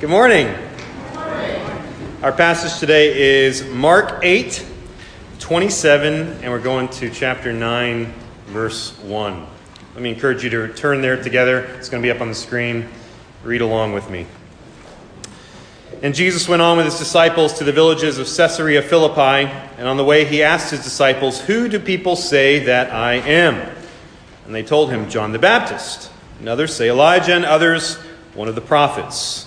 Good morning. Good morning. Our passage today is Mark 8, 27, and we're going to chapter 9, verse 1. Let me encourage you to turn there together. It's going to be up on the screen. Read along with me. And Jesus went on with his disciples to the villages of Caesarea Philippi, and on the way he asked his disciples, "Who do people say that I am?" And they told him, "John the Baptist." And others say Elijah, and others, one of the prophets.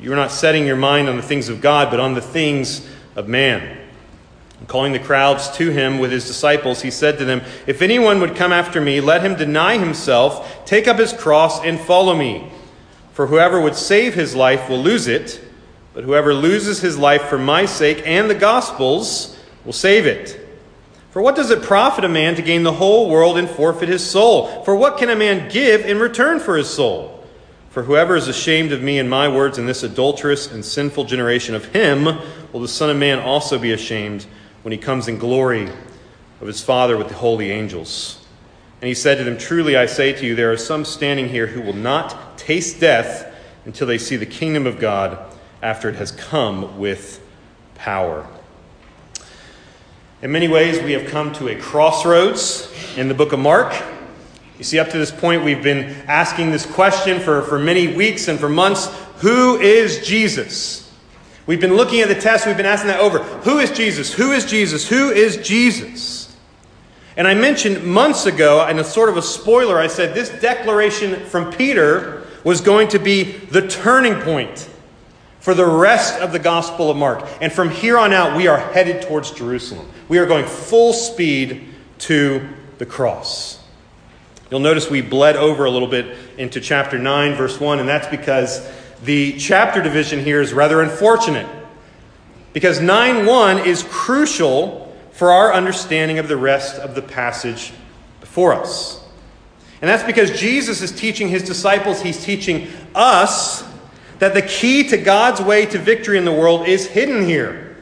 You are not setting your mind on the things of God, but on the things of man." And calling the crowds to him with his disciples, he said to them, "If anyone would come after me, let him deny himself, take up his cross, and follow me. For whoever would save his life will lose it, but whoever loses his life for my sake and the gospel's will save it. For what does it profit a man to gain the whole world and forfeit his soul? For what can a man give in return for his soul? For whoever is ashamed of me and my words in this adulterous and sinful generation, of him will the Son of Man also be ashamed when he comes in glory of his Father with the holy angels." And he said to them, "Truly I say to you, there are some standing here who will not taste death until they see the kingdom of God after it has come with power." In many ways, we have come to a crossroads in the book of Mark. You see, up to this point, we've been asking this question for many weeks and for months. Who is Jesus? We've been looking at the text. We've been asking that over. Who is Jesus? Who is Jesus? Who is Jesus? And I mentioned months ago, and it's sort of a spoiler, I said this declaration from Peter was going to be the turning point for the rest of the Gospel of Mark. And from here on out, we are headed towards Jerusalem. We are going full speed to the cross. You'll notice we bled over a little bit into chapter 9, verse 1, and that's because the chapter division here is rather unfortunate. Because 9:1 is crucial for our understanding of the rest of the passage before us. And that's because Jesus is teaching his disciples, he's teaching us, that the key to God's way to victory in the world is hidden here.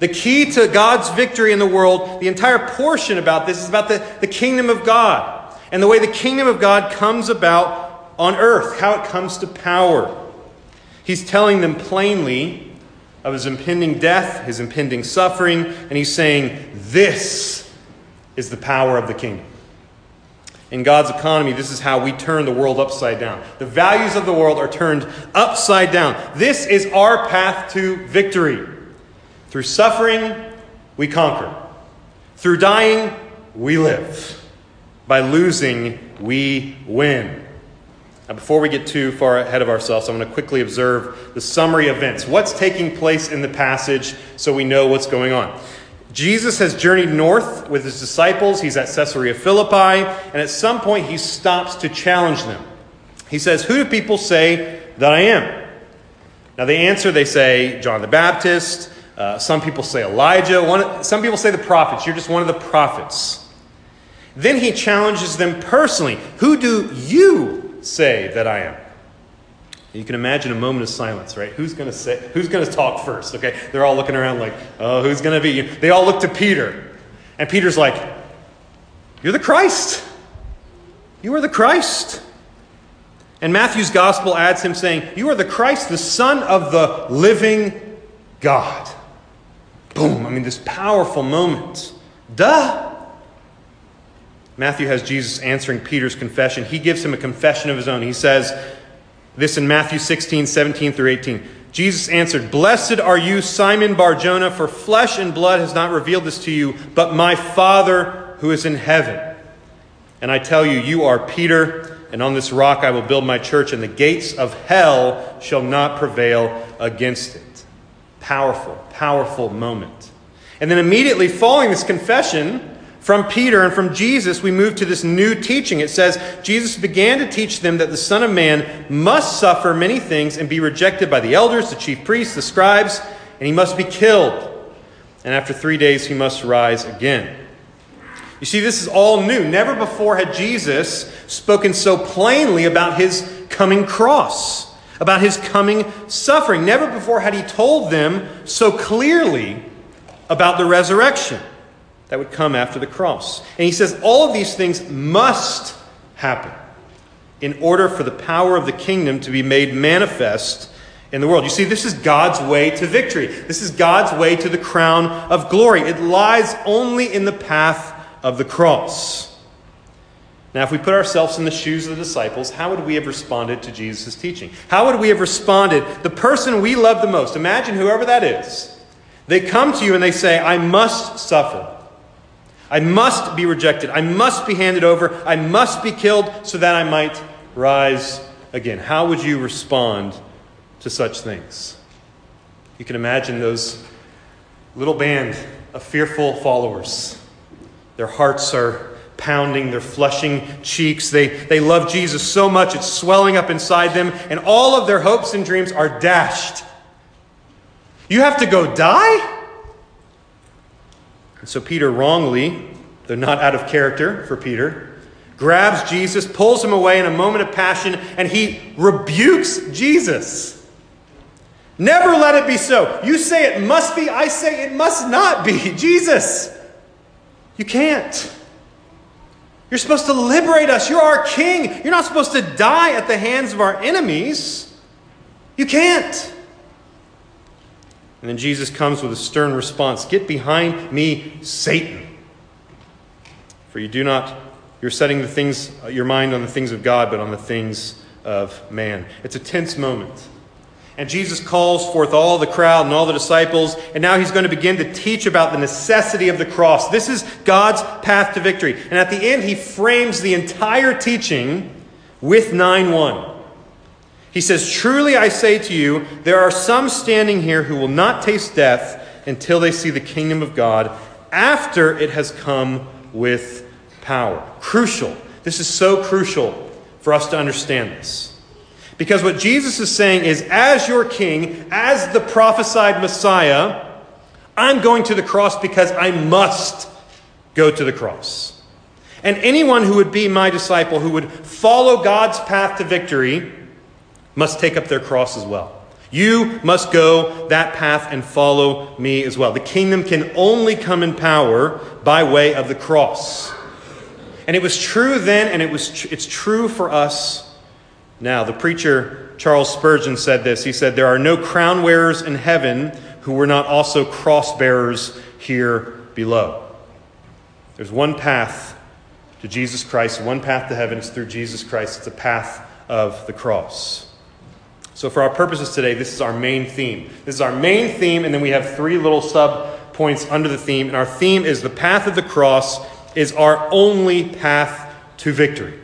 The key to God's victory in the world, the entire portion about this, is about the kingdom of God. And the way the kingdom of God comes about on earth, how it comes to power. He's telling them plainly of his impending death, his impending suffering, and he's saying, this is the power of the kingdom. In God's economy, this is how we turn the world upside down. The values of the world are turned upside down. This is our path to victory. Through suffering, we conquer. Through dying, we live. By losing, we win. Now, before we get too far ahead of ourselves, I'm going to quickly observe the summary events. What's taking place in the passage so we know what's going on? Jesus has journeyed north with his disciples. He's at Caesarea Philippi, and at some point he stops to challenge them. He says, "Who do people say that I am?" Now, they answer, they say, "John the Baptist." Some people say Elijah. Some people say the prophets. "You're just one of the prophets." Then he challenges them personally. "Who do you say that I am?" You can imagine a moment of silence, right? Who's going to talk first? Okay, they're all looking around like, "Oh, who's going to be?" They all look to Peter, and Peter's like, "You're the Christ. You are the Christ." And Matthew's gospel adds him saying, "You are the Christ, the Son of the living God." Boom! I mean, this powerful moment. Duh. Matthew has Jesus answering Peter's confession. He gives him a confession of his own. He says this in Matthew 16, 17 through 18. "Jesus answered, 'Blessed are you, Simon Bar-Jonah, for flesh and blood has not revealed this to you, but my Father who is in heaven. And I tell you, you are Peter, and on this rock I will build my church, and the gates of hell shall not prevail against it.'" Powerful, powerful moment. And then immediately following this confession, From Peter and from Jesus, we move to this new teaching. It says, Jesus began to teach them that the Son of Man must suffer many things and be rejected by the elders, the chief priests, the scribes, and he must be killed. And after 3 days, he must rise again. You see, this is all new. Never before had Jesus spoken so plainly about his coming cross, about his coming suffering. Never before had he told them so clearly about the resurrection that would come after the cross. And he says all of these things must happen in order for the power of the kingdom to be made manifest in the world. You see, this is God's way to victory. This is God's way to the crown of glory. It lies only in the path of the cross. Now, if we put ourselves in the shoes of the disciples, how would we have responded to Jesus' teaching? How would we have responded? The person we love the most, imagine whoever that is, they come to you and they say, I must suffer. I must be rejected. I must be handed over. I must be killed so that I might rise again. How would you respond to such things? You can imagine those little band of fearful followers. Their hearts are pounding, their flushing cheeks. They love Jesus so much, it's swelling up inside them, and all of their hopes and dreams are dashed. You have to go die? And so Peter wrongly, though not out of character for Peter, grabs Jesus, pulls him away in a moment of passion, and he rebukes Jesus. Never let it be so. You say it must be, I say it must not be. Jesus, you can't. You're supposed to liberate us. You're our king. You're not supposed to die at the hands of our enemies. You can't. And then Jesus comes with a stern response. Get behind me, Satan. For you're setting your mind on the things of God, but on the things of man. It's a tense moment. And Jesus calls forth all the crowd and all the disciples. And now he's going to begin to teach about the necessity of the cross. This is God's path to victory. And at the end, he frames the entire teaching with 9:1. He says, truly I say to you, there are some standing here who will not taste death until they see the kingdom of God after it has come with power. Crucial. This is so crucial for us to understand this. Because what Jesus is saying is, as your king, as the prophesied Messiah, I'm going to the cross because I must go to the cross. And anyone who would be my disciple, who would follow God's path to victory, must take up their cross as well. You must go that path and follow me as well. The kingdom can only come in power by way of the cross. And it was true then, and it's true for us now. The preacher Charles Spurgeon said this. He said, there are no crown wearers in heaven who were not also cross bearers here below. There's one path to Jesus Christ, one path to heaven. It's through Jesus Christ. It's the path of the cross. So for our purposes today, this is our main theme. This is our main theme, and then we have three little sub-points under the theme. And our theme is the path of the cross is our only path to victory.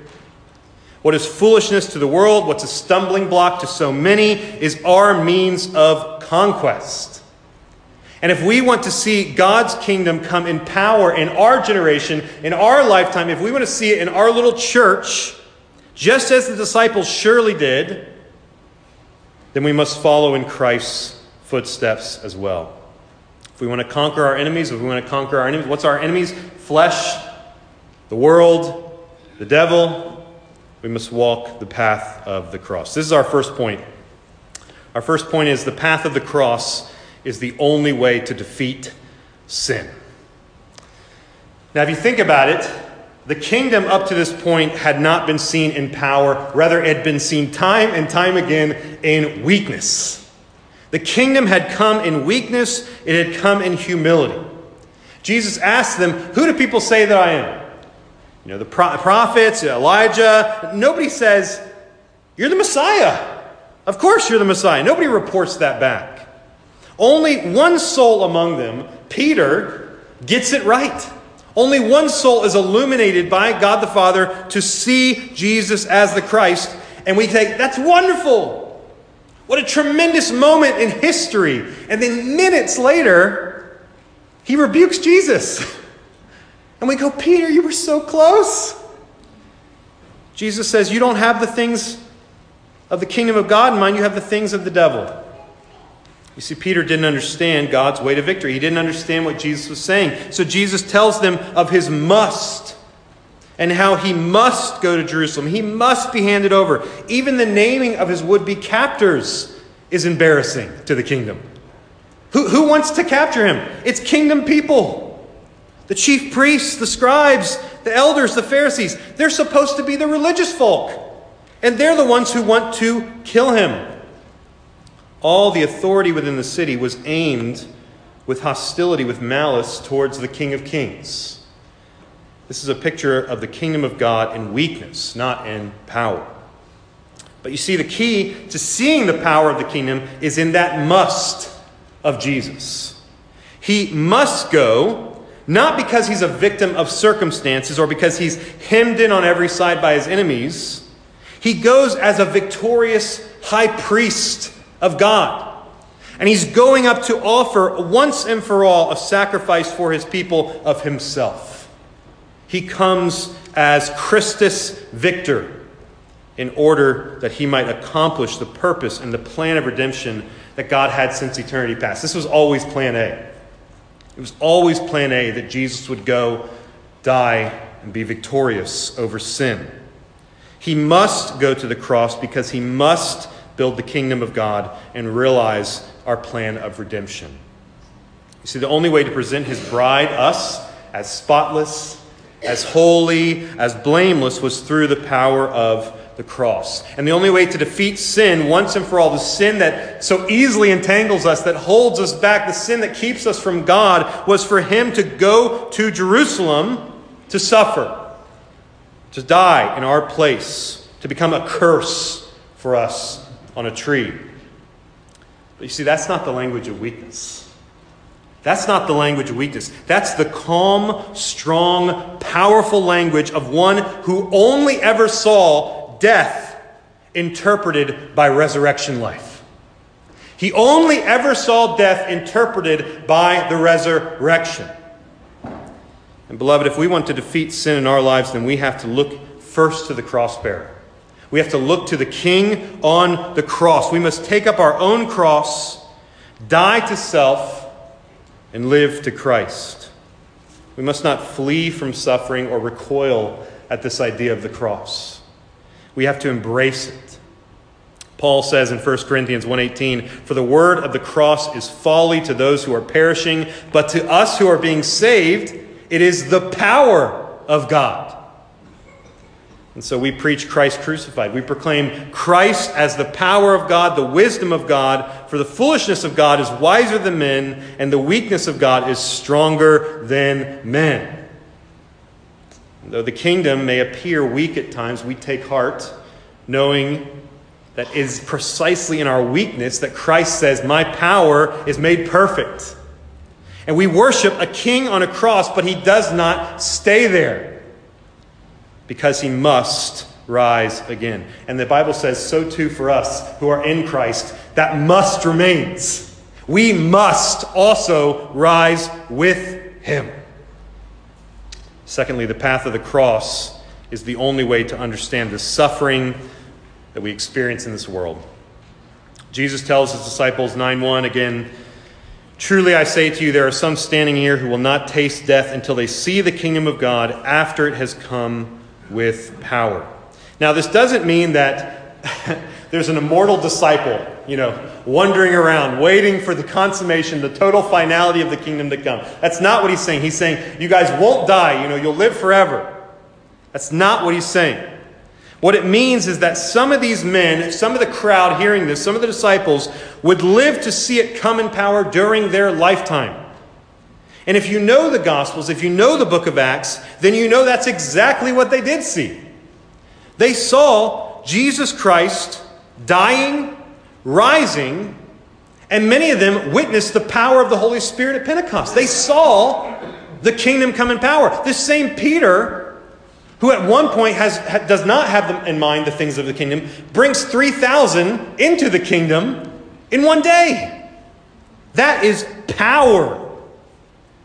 What is foolishness to the world, what's a stumbling block to so many, is our means of conquest. And if we want to see God's kingdom come in power in our generation, in our lifetime, if we want to see it in our little church, just as the disciples surely did, then we must follow in Christ's footsteps as well. If we want to conquer our enemies, what's our enemies? Flesh, the world, the devil. We must walk the path of the cross. This is our first point. Our first point is the path of the cross is the only way to defeat sin. Now, if you think about it, the kingdom up to this point had not been seen in power. Rather, it had been seen time and time again in weakness. The kingdom had come in weakness. It had come in humility. Jesus asked them, who do people say that I am? You know, the prophets, Elijah. Nobody says, you're the Messiah. Of course you're the Messiah. Nobody reports that back. Only one soul among them, Peter, gets it right. Only one soul is illuminated by God the Father to see Jesus as the Christ. And we think, that's wonderful. What a tremendous moment in history. And then minutes later, he rebukes Jesus. And we go, Peter, you were so close. Jesus says, you don't have the things of the kingdom of God in mind. You have the things of the devil. You see, Peter didn't understand God's way to victory. He didn't understand what Jesus was saying. So Jesus tells them of his must and how he must go to Jerusalem. He must be handed over. Even the naming of his would-be captors is embarrassing to the kingdom. Who wants to capture him? It's kingdom people. The chief priests, the scribes, the elders, the Pharisees. They're supposed to be the religious folk. And they're the ones who want to kill him. All the authority within the city was aimed with hostility, with malice towards the King of Kings. This is a picture of the kingdom of God in weakness, not in power. But you see, the key to seeing the power of the kingdom is in that must of Jesus. He must go, not because he's a victim of circumstances or because he's hemmed in on every side by his enemies. He goes as a victorious high priest of God. And he's going up to offer once and for all a sacrifice for his people of himself. He comes as Christus Victor in order that he might accomplish the purpose and the plan of redemption that God had since eternity past. This was always plan A. It was always plan A that Jesus would go, die, and be victorious over sin. He must go to the cross because he must build the kingdom of God, and realize our plan of redemption. You see, the only way to present his bride, us, as spotless, as holy, as blameless, was through the power of the cross. And the only way to defeat sin once and for all, the sin that so easily entangles us, that holds us back, the sin that keeps us from God, was for him to go to Jerusalem to suffer, to die in our place, to become a curse for us on a tree. But you see, that's not the language of weakness. That's not the language of weakness. That's the calm, strong, powerful language of one who only ever saw death interpreted by resurrection life. He only ever saw death interpreted by the resurrection. And beloved, if we want to defeat sin in our lives, then we have to look first to the cross bearer. We have to look to the King on the cross. We must take up our own cross, die to self, and live to Christ. We must not flee from suffering or recoil at this idea of the cross. We have to embrace it. Paul says in 1 Corinthians 1:18, "For the word of the cross is folly to those who are perishing, but to us who are being saved, it is the power of God." And so we preach Christ crucified. We proclaim Christ as the power of God, the wisdom of God, for the foolishness of God is wiser than men, and the weakness of God is stronger than men. And though the kingdom may appear weak at times, we take heart knowing that it is precisely in our weakness that Christ says, "My power is made perfect." And we worship a king on a cross, but he does not stay there, because he must rise again. And the Bible says so too for us who are in Christ, that must remains. We must also rise with him. Secondly, the path of the cross is the only way to understand the suffering that we experience in this world. Jesus tells his disciples, 9:1 again, "Truly I say to you, there are some standing here who will not taste death until they see the kingdom of God after it has come with power." Now, this doesn't mean that there's an immortal disciple, wandering around, waiting for the consummation, the total finality of the kingdom to come. That's not what he's saying. He's saying, you guys won't die, you'll live forever. That's not what he's saying. What it means is that some of these men, some of the crowd hearing this, some of the disciples would live to see it come in power during their lifetime. And if you know the Gospels, if you know the book of Acts, then you know that's exactly what they did see. They saw Jesus Christ dying, rising, and many of them witnessed the power of the Holy Spirit at Pentecost. They saw the kingdom come in power. This same Peter, who at one point does not have in mind the things of the kingdom, brings 3,000 into the kingdom in one day. That is power.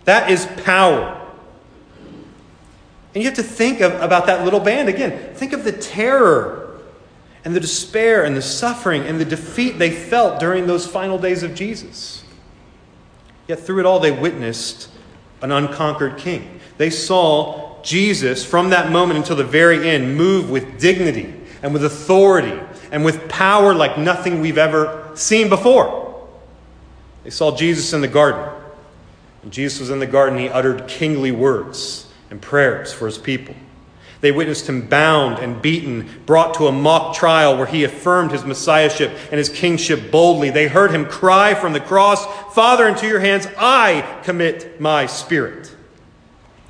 That is power. And you have to think about that little band again. Think of the terror and the despair and the suffering and the defeat they felt during those final days of Jesus. Yet through it all, they witnessed an unconquered king. They saw Jesus from that moment until the very end move with dignity and with authority and with power like nothing we've ever seen before. They saw Jesus in the garden. When Jesus was in the garden, he uttered kingly words and prayers for his people. They witnessed him bound and beaten, brought to a mock trial where he affirmed his messiahship and his kingship boldly. They heard him cry from the cross, "Father, into your hands I commit my spirit."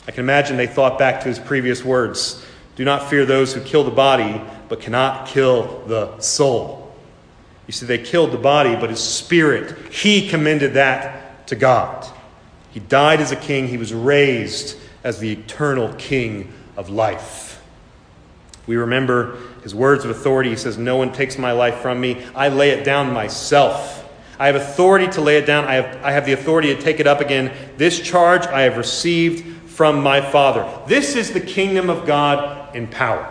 I can imagine they thought back to his previous words, "Do not fear those who kill the body, but cannot kill the soul." You see, they killed the body, but his spirit, he commended that to God. He died as a king. He was raised as the eternal king of life. We remember his words of authority. He says, "No one takes my life from me. I lay it down myself. I have authority to lay it down. I have the authority to take it up again. This charge I have received from my Father." This is the kingdom of God in power.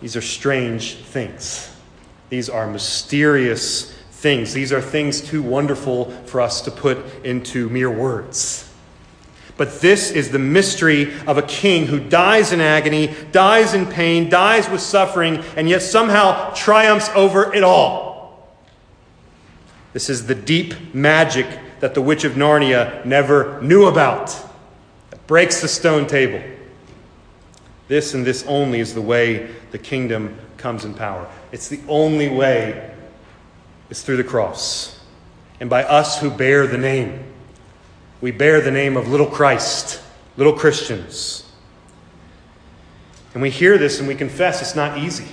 These are strange things. These are mysterious things. These are things too wonderful for us to put into mere words. But this is the mystery of a king who dies in agony, dies in pain, dies with suffering, and yet somehow triumphs over it all. This is the deep magic that the Witch of Narnia never knew about, that breaks the stone table. This and this only is the way the kingdom comes in power. It's the only way. It's through the cross. And by us who bear the name. We bear the name of little Christ, little Christians. And we hear this and we confess it's not easy.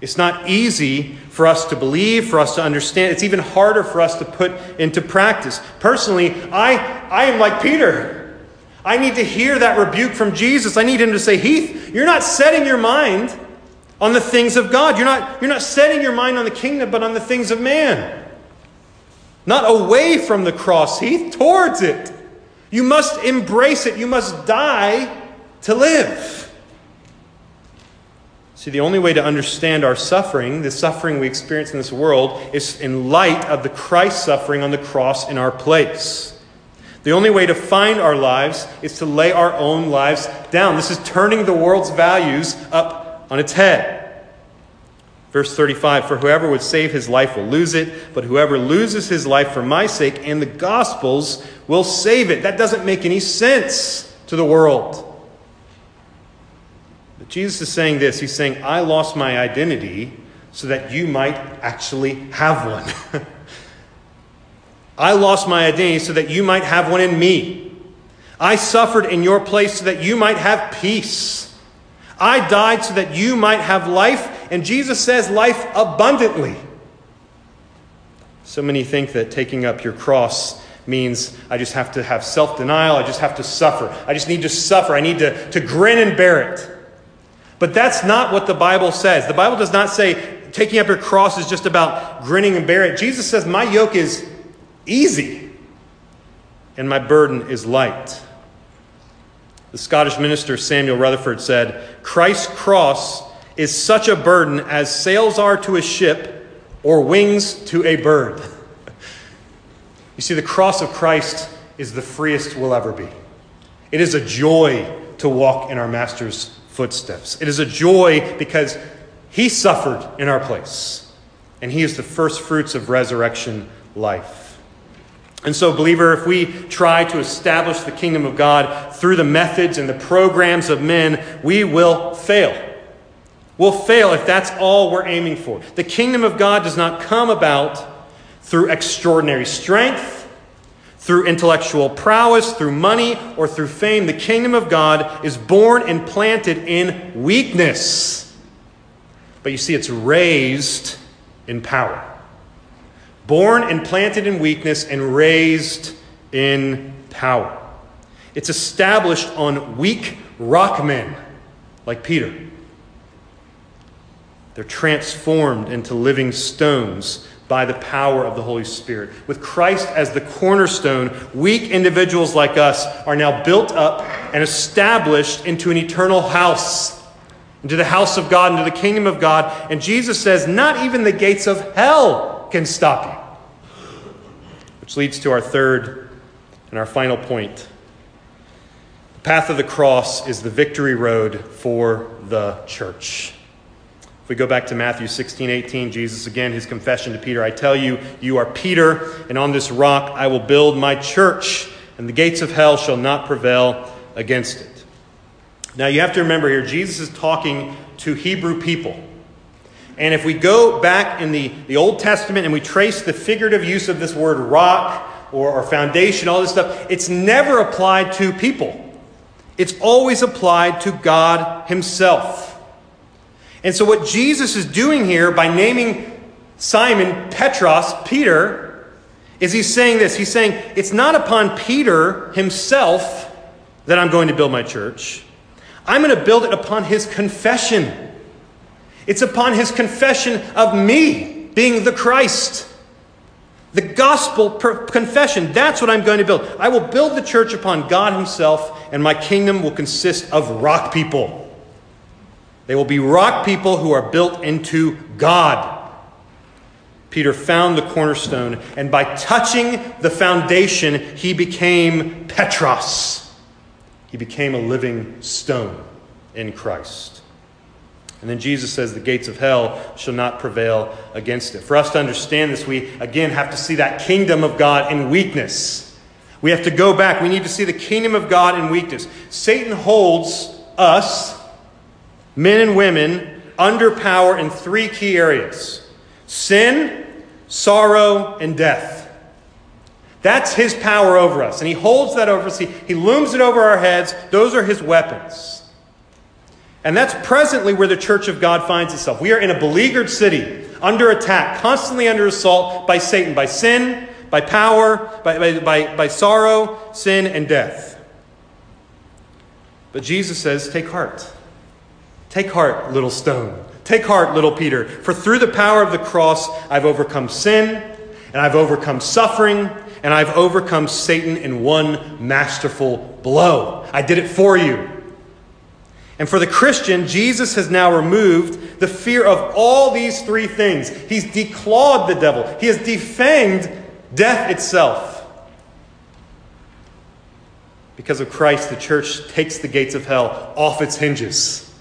It's not easy for us to believe, for us to understand. It's even harder for us to put into practice. Personally, I am like Peter. I need to hear that rebuke from Jesus. I need him to say, "Heath, you're not setting your mind on the things of God. You're not setting your mind on the kingdom, but on the things of man. Not away from the cross, Heath, towards it. You must embrace it. You must die to live." See, the only way to understand our suffering, the suffering we experience in this world, is in light of the Christ suffering on the cross in our place. The only way to find our lives is to lay our own lives down. This is turning the world's values up on its head. Verse 35, "For whoever would save his life will lose it, but whoever loses his life for my sake and the gospel's will save it." That doesn't make any sense to the world. But Jesus is saying this. He's saying, "I lost my identity so that you might actually have one." I lost my identity so that you might have one in me. I suffered in your place so that you might have peace. I died so that you might have life. And Jesus says life abundantly. So many think that taking up your cross means I just have to have self-denial. I just have to suffer. I just need to suffer. I need to grin and bear it. But that's not what the Bible says. The Bible does not say taking up your cross is just about grinning and bearing it. Jesus says my yoke is easy and my burden is light. The Scottish minister Samuel Rutherford said, "Christ's cross is such a burden as sails are to a ship or wings to a bird." You see, the cross of Christ is the freest we'll ever be. It is a joy to walk in our Master's footsteps. It is a joy because he suffered in our place, and he is the first fruits of resurrection life. And so, believer, if we try to establish the kingdom of God through the methods and the programs of men, we will fail. We'll fail if that's all we're aiming for. The kingdom of God does not come about through extraordinary strength, through intellectual prowess, through money, or through fame. The kingdom of God is born and planted in weakness. But you see, it's raised in power. Born and planted in weakness and raised in power. It's established on weak rock men like Peter. They're transformed into living stones by the power of the Holy Spirit. With Christ as the cornerstone, weak individuals like us are now built up and established into an eternal house, into the house of God, into the kingdom of God. And Jesus says, not even the gates of hell can stop you. Which leads to our third and our final point. The path of the cross is the victory road for the church. We go back to Matthew 16:18. Jesus, again, his confession to Peter, "I tell you, you are Peter, and on this rock I will build my church, and the gates of hell shall not prevail against it." Now you have to remember here, Jesus is talking to Hebrew people. And if we go back in the Old Testament and we trace the figurative use of this word rock or foundation, all this stuff, it's never applied to people. It's always applied to God himself. And so what Jesus is doing here by naming Simon Petros, Peter, is he's saying this. He's saying, it's not upon Peter himself that I'm going to build my church. I'm going to build it upon his confession. It's upon his confession of me being the Christ. The gospel confession, that's what I'm going to build. I will build the church upon God himself, and my kingdom will consist of rock people. They will be rock people who are built into God. Peter found the cornerstone, and by touching the foundation, he became Petros. He became a living stone in Christ. And then Jesus says the gates of hell shall not prevail against it. For us to understand this, we again have to see that kingdom of God in weakness. We have to go back. We need to see the kingdom of God in weakness. Satan holds us, men and women, under power in three key areas: sin, sorrow, and death. That's his power over us. And he holds that over us. He looms it over our heads. Those are his weapons. And that's presently where the church of God finds itself. We are in a beleaguered city, under attack, constantly under assault by Satan, by sin, by power, by sorrow, sin, and death. But Jesus says, take heart. Take heart, little stone. Take heart, little Peter. For through the power of the cross, I've overcome sin, and I've overcome suffering, and I've overcome Satan in one masterful blow. I did it for you. And for the Christian, Jesus has now removed the fear of all these three things. He's declawed the devil. He has defanged death itself. Because of Christ, the church takes the gates of hell off its hinges.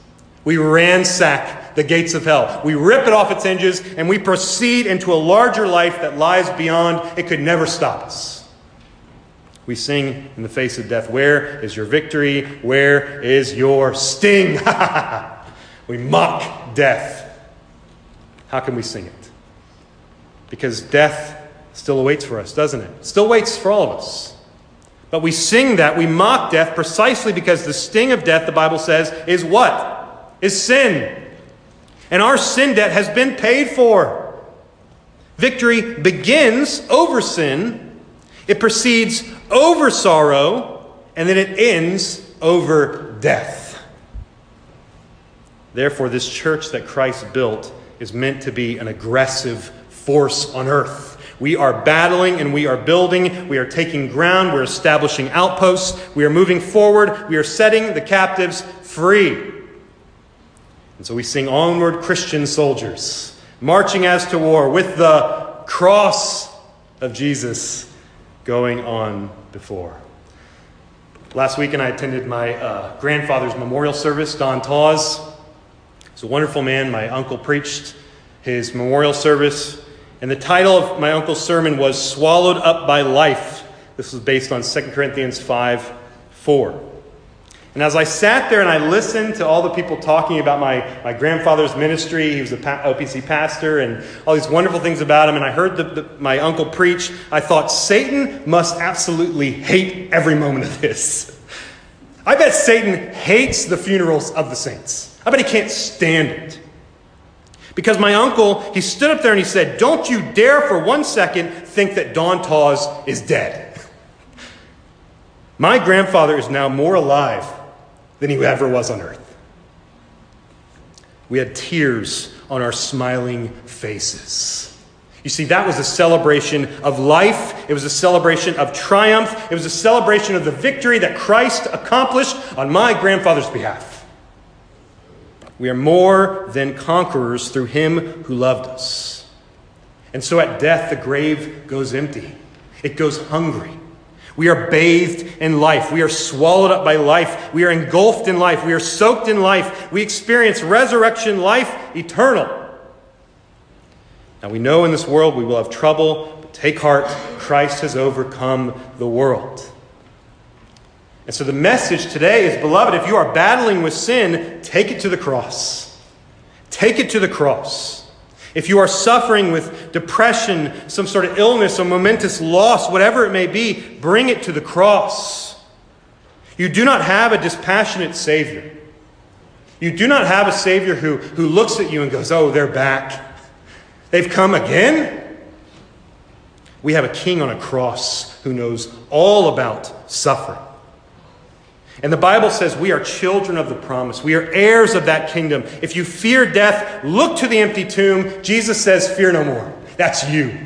We ransack the gates of hell. We rip it off its hinges, and we proceed into a larger life that lies beyond. It could never stop us. We sing in the face of death, "Where is your victory? Where is your sting?" We mock death. How can we sing it? Because death still awaits for us, doesn't it? Still waits for all of us. But we sing that, we mock death, precisely because the sting of death, the Bible says, is what? Is sin. And our sin debt has been paid for. Victory begins over sin. It proceeds over sorrow. And then it ends over death. Therefore, this church that Christ built is meant to be an aggressive force on earth. We are battling and we are building. We are taking ground. We're establishing outposts. We are moving forward. We are setting the captives free. And so we sing, "Onward, Christian soldiers, marching as to war with the cross of Jesus going on before." Last weekend, I attended my grandfather's memorial service, Don Tawes. He's a wonderful man. My uncle preached his memorial service. And the title of my uncle's sermon was "Swallowed Up by Life." This was based on 2 Corinthians 5:4. And as I sat there and I listened to all the people talking about my grandfather's ministry, he was the OPC pastor, and all these wonderful things about him, and I heard my uncle preach, I thought, Satan must absolutely hate every moment of this. I bet Satan hates the funerals of the saints. I bet he can't stand it. Because my uncle, he stood up there and he said, "Don't you dare for one second think that Don Tawes is dead." My grandfather is now more alive than he ever was on earth. We had tears on our smiling faces. You see, that was a celebration of life. It was a celebration of triumph. It was a celebration of the victory that Christ accomplished on my grandfather's behalf. We are more than conquerors through him who loved us. And so at death, the grave goes empty. It goes hungry. We are bathed in life. We are swallowed up by life. We are engulfed in life. We are soaked in life. We experience resurrection life eternal. Now we know in this world we will have trouble, but take heart, Christ has overcome the world. And so the message today is, beloved, if you are battling with sin, take it to the cross. Take it to the cross. If you are suffering with depression, some sort of illness, a momentous loss, whatever it may be, bring it to the cross. You do not have a dispassionate Savior. You do not have a Savior who looks at you and goes, oh, they're back. They've come again? We have a king on a cross who knows all about suffering. And the Bible says we are children of the promise. We are heirs of that kingdom. If you fear death, look to the empty tomb. Jesus says, fear no more. That's you.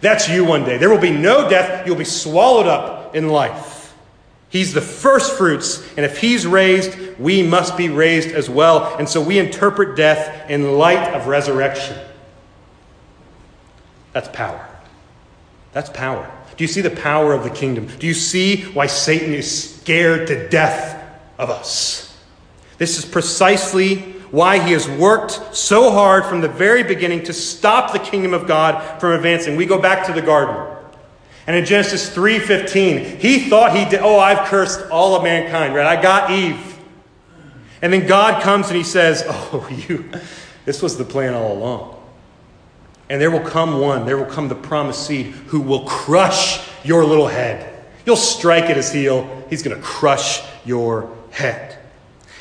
That's you one day. There will be no death. You'll be swallowed up in life. He's the first fruits. And if he's raised, we must be raised as well. And so we interpret death in light of resurrection. That's power. That's power. Do you see the power of the kingdom? Do you see why Satan is scared to death of us? This is precisely why he has worked so hard from the very beginning to stop the kingdom of God from advancing. We go back to the garden. And in Genesis 3:15, he thought he did, oh, I've cursed all of mankind, right? I got Eve. And then God comes and he says, oh, you, this was the plan all along. And there will come one, there will come the promised seed who will crush your little head. You'll strike at his heel. He's going to crush your head.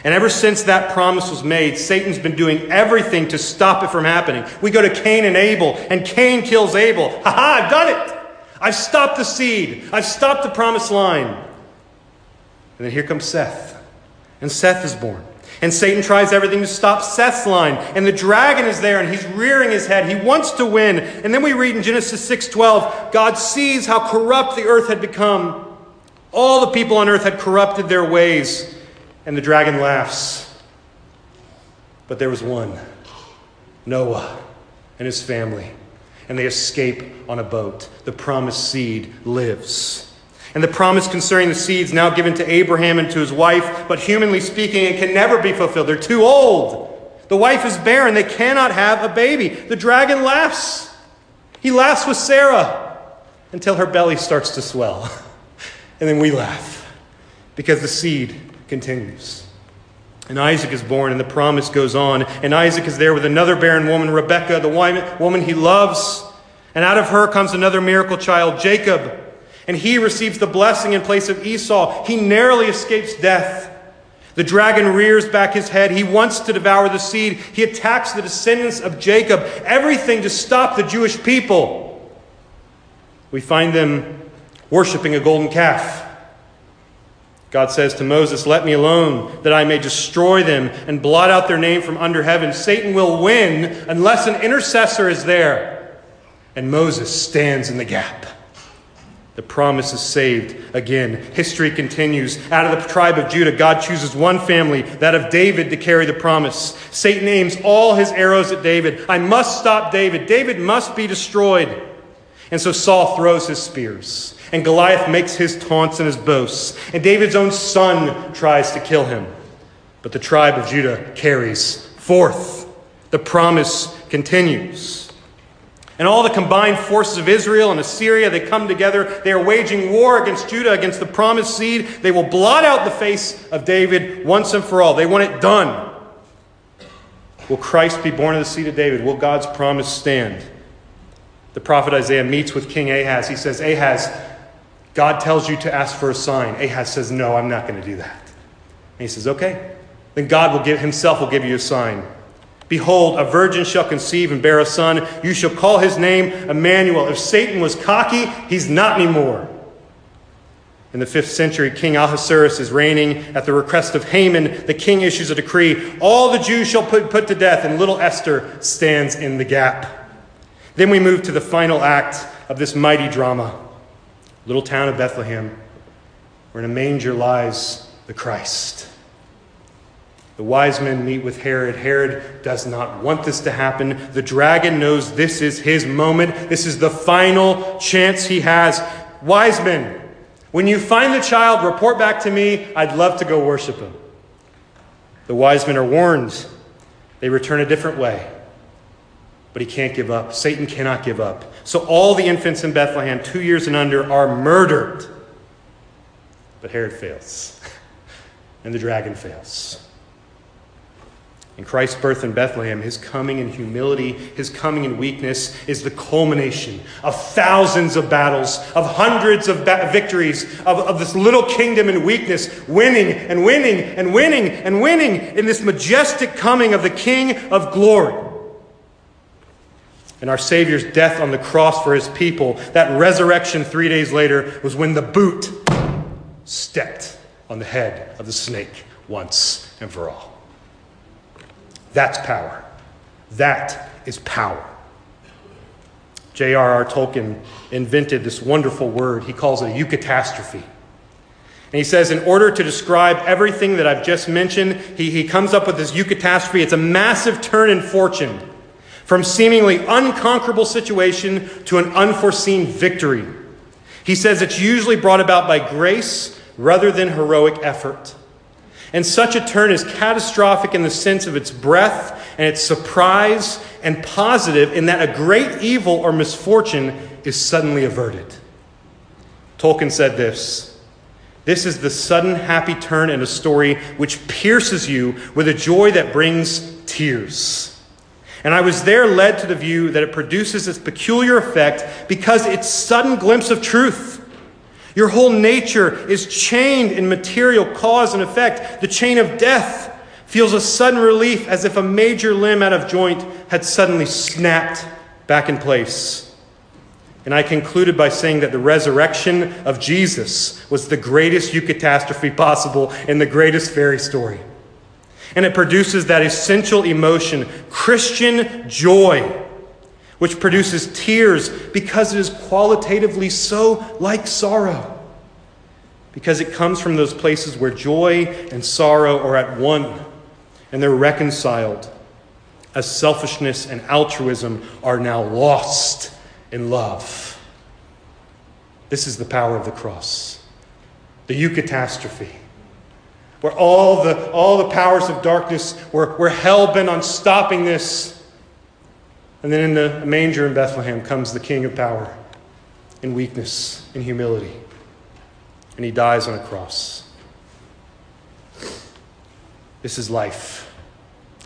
And ever since that promise was made, Satan's been doing everything to stop it from happening. We go to Cain and Abel, and Cain kills Abel. Ha ha, I've done it. I've stopped the seed. I've stopped the promised line. And then here comes Seth. And Seth is born. And Satan tries everything to stop Seth's line. And the dragon is there, and he's rearing his head. He wants to win. And then we read in Genesis 6:12, God sees how corrupt the earth had become. All the people on earth had corrupted their ways. And the dragon laughs. But there was one, Noah and his family. And they escape on a boat. The promised seed lives. And the promise concerning the seeds now given to Abraham and to his wife. But humanly speaking, it can never be fulfilled. They're too old. The wife is barren. They cannot have a baby. The dragon laughs. He laughs with Sarah until her belly starts to swell. And then we laugh because the seed continues. And Isaac is born and the promise goes on. And Isaac is there with another barren woman, Rebekah, the woman he loves. And out of her comes another miracle child, Jacob. And he receives the blessing in place of Esau. He narrowly escapes death. The dragon rears back his head. He wants to devour the seed. He attacks the descendants of Jacob. Everything to stop the Jewish people. We find them worshiping a golden calf. God says to Moses, let me alone that I may destroy them and blot out their name from under heaven. Satan will win unless an intercessor is there. And Moses stands in the gap. The promise is saved again. History continues. Out of the tribe of Judah, God chooses one family, that of David, to carry the promise. Satan aims all his arrows at David. I must stop David. David must be destroyed. And so Saul throws his spears, and Goliath makes his taunts and his boasts, and David's own son tries to kill him. But the tribe of Judah carries forth. The promise continues. And all the combined forces of Israel and Assyria, they come together. They are waging war against Judah, against the promised seed. They will blot out the face of David once and for all. They want it done. Will Christ be born of the seed of David? Will God's promise stand? The prophet Isaiah meets with King Ahaz. He says, Ahaz, God tells you to ask for a sign. Ahaz says, no, I'm not going to do that. And he says, okay. Then God will give himself will give you a sign. Behold, a virgin shall conceive and bear a son. You shall call his name Emmanuel. If Satan was cocky, he's not anymore. In the 5th century, King Ahasuerus is reigning. At the request of Haman, the king issues a decree. All the Jews shall put to death, and little Esther stands in the gap. Then we move to the final act of this mighty drama. Little town of Bethlehem, where in a manger lies the Christ. The wise men meet with Herod. Herod does not want this to happen. The dragon knows this is his moment. This is the final chance he has. Wise men, when you find the child, report back to me. I'd love to go worship him. The wise men are warned. They return a different way. But he can't give up. Satan cannot give up. So all the infants in Bethlehem, 2 years and under, are murdered. But Herod fails. And the dragon fails. And Christ's birth in Bethlehem, his coming in humility, his coming in weakness, is the culmination of thousands of battles, of hundreds of victories, of this little kingdom in weakness, winning and winning and winning and winning in this majestic coming of the King of glory. And our Savior's death on the cross for his people, that resurrection 3 days later, was when the boot stepped on the head of the snake once and for all. That's power. That is power. J.R.R. Tolkien invented this wonderful word. He calls it a eucatastrophe. And he says, in order to describe everything that I've just mentioned, he comes up with this eucatastrophe. It's a massive turn in fortune from seemingly unconquerable situation to an unforeseen victory. He says it's usually brought about by grace rather than heroic effort. And such a turn is catastrophic in the sense of its breadth and its surprise, and positive in that a great evil or misfortune is suddenly averted. Tolkien said this: "This is the sudden happy turn in a story which pierces you with a joy that brings tears. And I was there led to the view that it produces this peculiar effect because its sudden glimpse of truth. Your whole nature is chained in material cause and effect. The chain of death feels a sudden relief as if a major limb out of joint had suddenly snapped back in place." And I concluded by saying that the resurrection of Jesus was the greatest eucatastrophe possible and the greatest fairy story. And it produces that essential emotion, Christian joy, which produces tears because it is qualitatively so like sorrow, because it comes from those places where joy and sorrow are at one and they're reconciled, as selfishness and altruism are now lost in love. This is the power of the cross, the eucatastrophe, where all the powers of darkness were hell-bent on stopping this. And then in the manger in Bethlehem comes the King of power, in weakness, in humility. And he dies on a cross. This is life.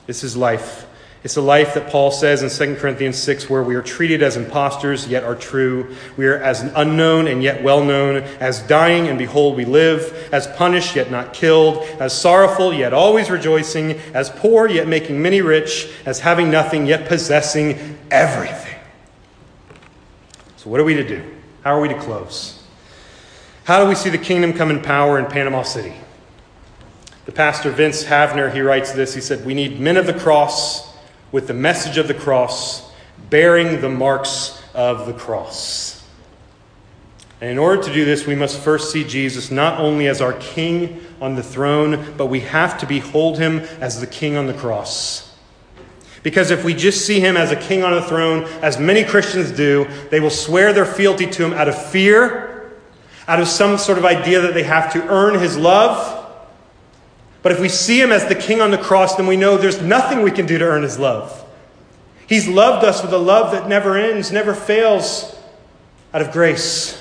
This is life. It's a life that Paul says in 2 Corinthians 6, where we are treated as impostors, yet are true. We are as unknown and yet well-known, as dying and behold we live, as punished yet not killed, as sorrowful yet always rejoicing, as poor yet making many rich, as having nothing yet possessing everything. So what are we to do? How are we to close? How do we see the kingdom come in power in Panama City? The pastor Vince Havner, he writes this. He said, "We need men of the cross with the message of the cross, bearing the marks of the cross." And in order to do this, we must first see Jesus not only as our King on the throne, but we have to behold him as the King on the cross. Because if we just see him as a king on a throne, as many Christians do, they will swear their fealty to him out of fear, out of some sort of idea that they have to earn his love. But if we see him as the King on the cross, then we know there's nothing we can do to earn his love. He's loved us with a love that never ends, never fails, out of grace.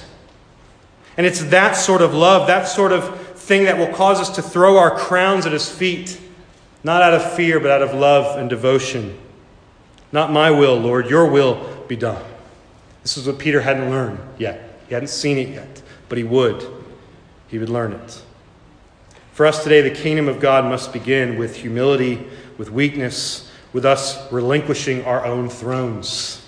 And it's that sort of love, that sort of thing that will cause us to throw our crowns at his feet, not out of fear, but out of love and devotion. "Not my will, Lord, your will be done." This is what Peter hadn't learned yet. He hadn't seen it yet, but he would. He would learn it. For us today, the kingdom of God must begin with humility, with weakness, with us relinquishing our own thrones.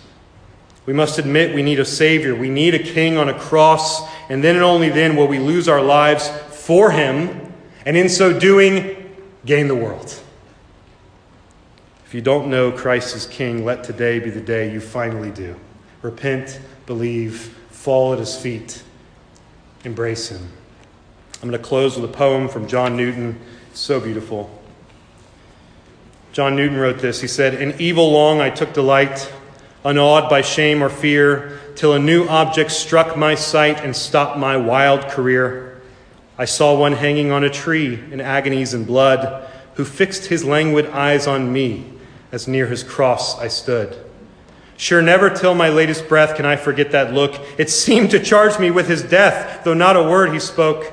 We must admit we need a Savior. We need a King on a cross. And then and only then will we lose our lives for him, and in so doing, gain the world. If you don't know Christ as King, let today be the day you finally do. Repent, believe, fall at his feet, embrace him. I'm going to close with a poem from John Newton. It's so beautiful. John Newton wrote this. He said, "In evil long I took delight, unawed by shame or fear, till a new object struck my sight and stopped my wild career. I saw one hanging on a tree in agonies and blood, who fixed his languid eyes on me as near his cross I stood. Sure, never till my latest breath can I forget that look. It seemed to charge me with his death, though not a word he spoke.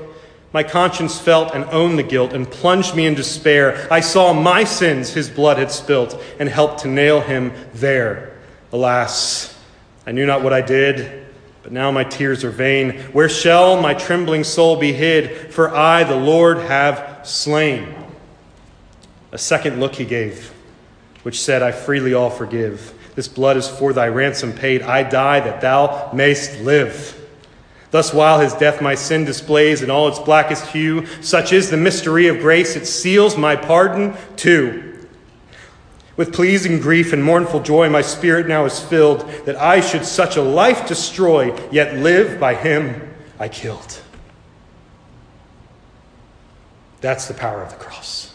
My conscience felt and owned the guilt and plunged me in despair. I saw my sins his blood had spilt and helped to nail him there. Alas, I knew not what I did, but now my tears are vain. Where shall my trembling soul be hid? For I, the Lord, have slain." A second look he gave, which said, "I freely all forgive. This blood is for thy ransom paid. I die that thou mayst live. Thus while his death my sin displays in all its blackest hue, such is the mystery of grace, it seals my pardon too. With pleasing grief and mournful joy my spirit now is filled, that I should such a life destroy, yet live by him I killed." That's the power of the cross.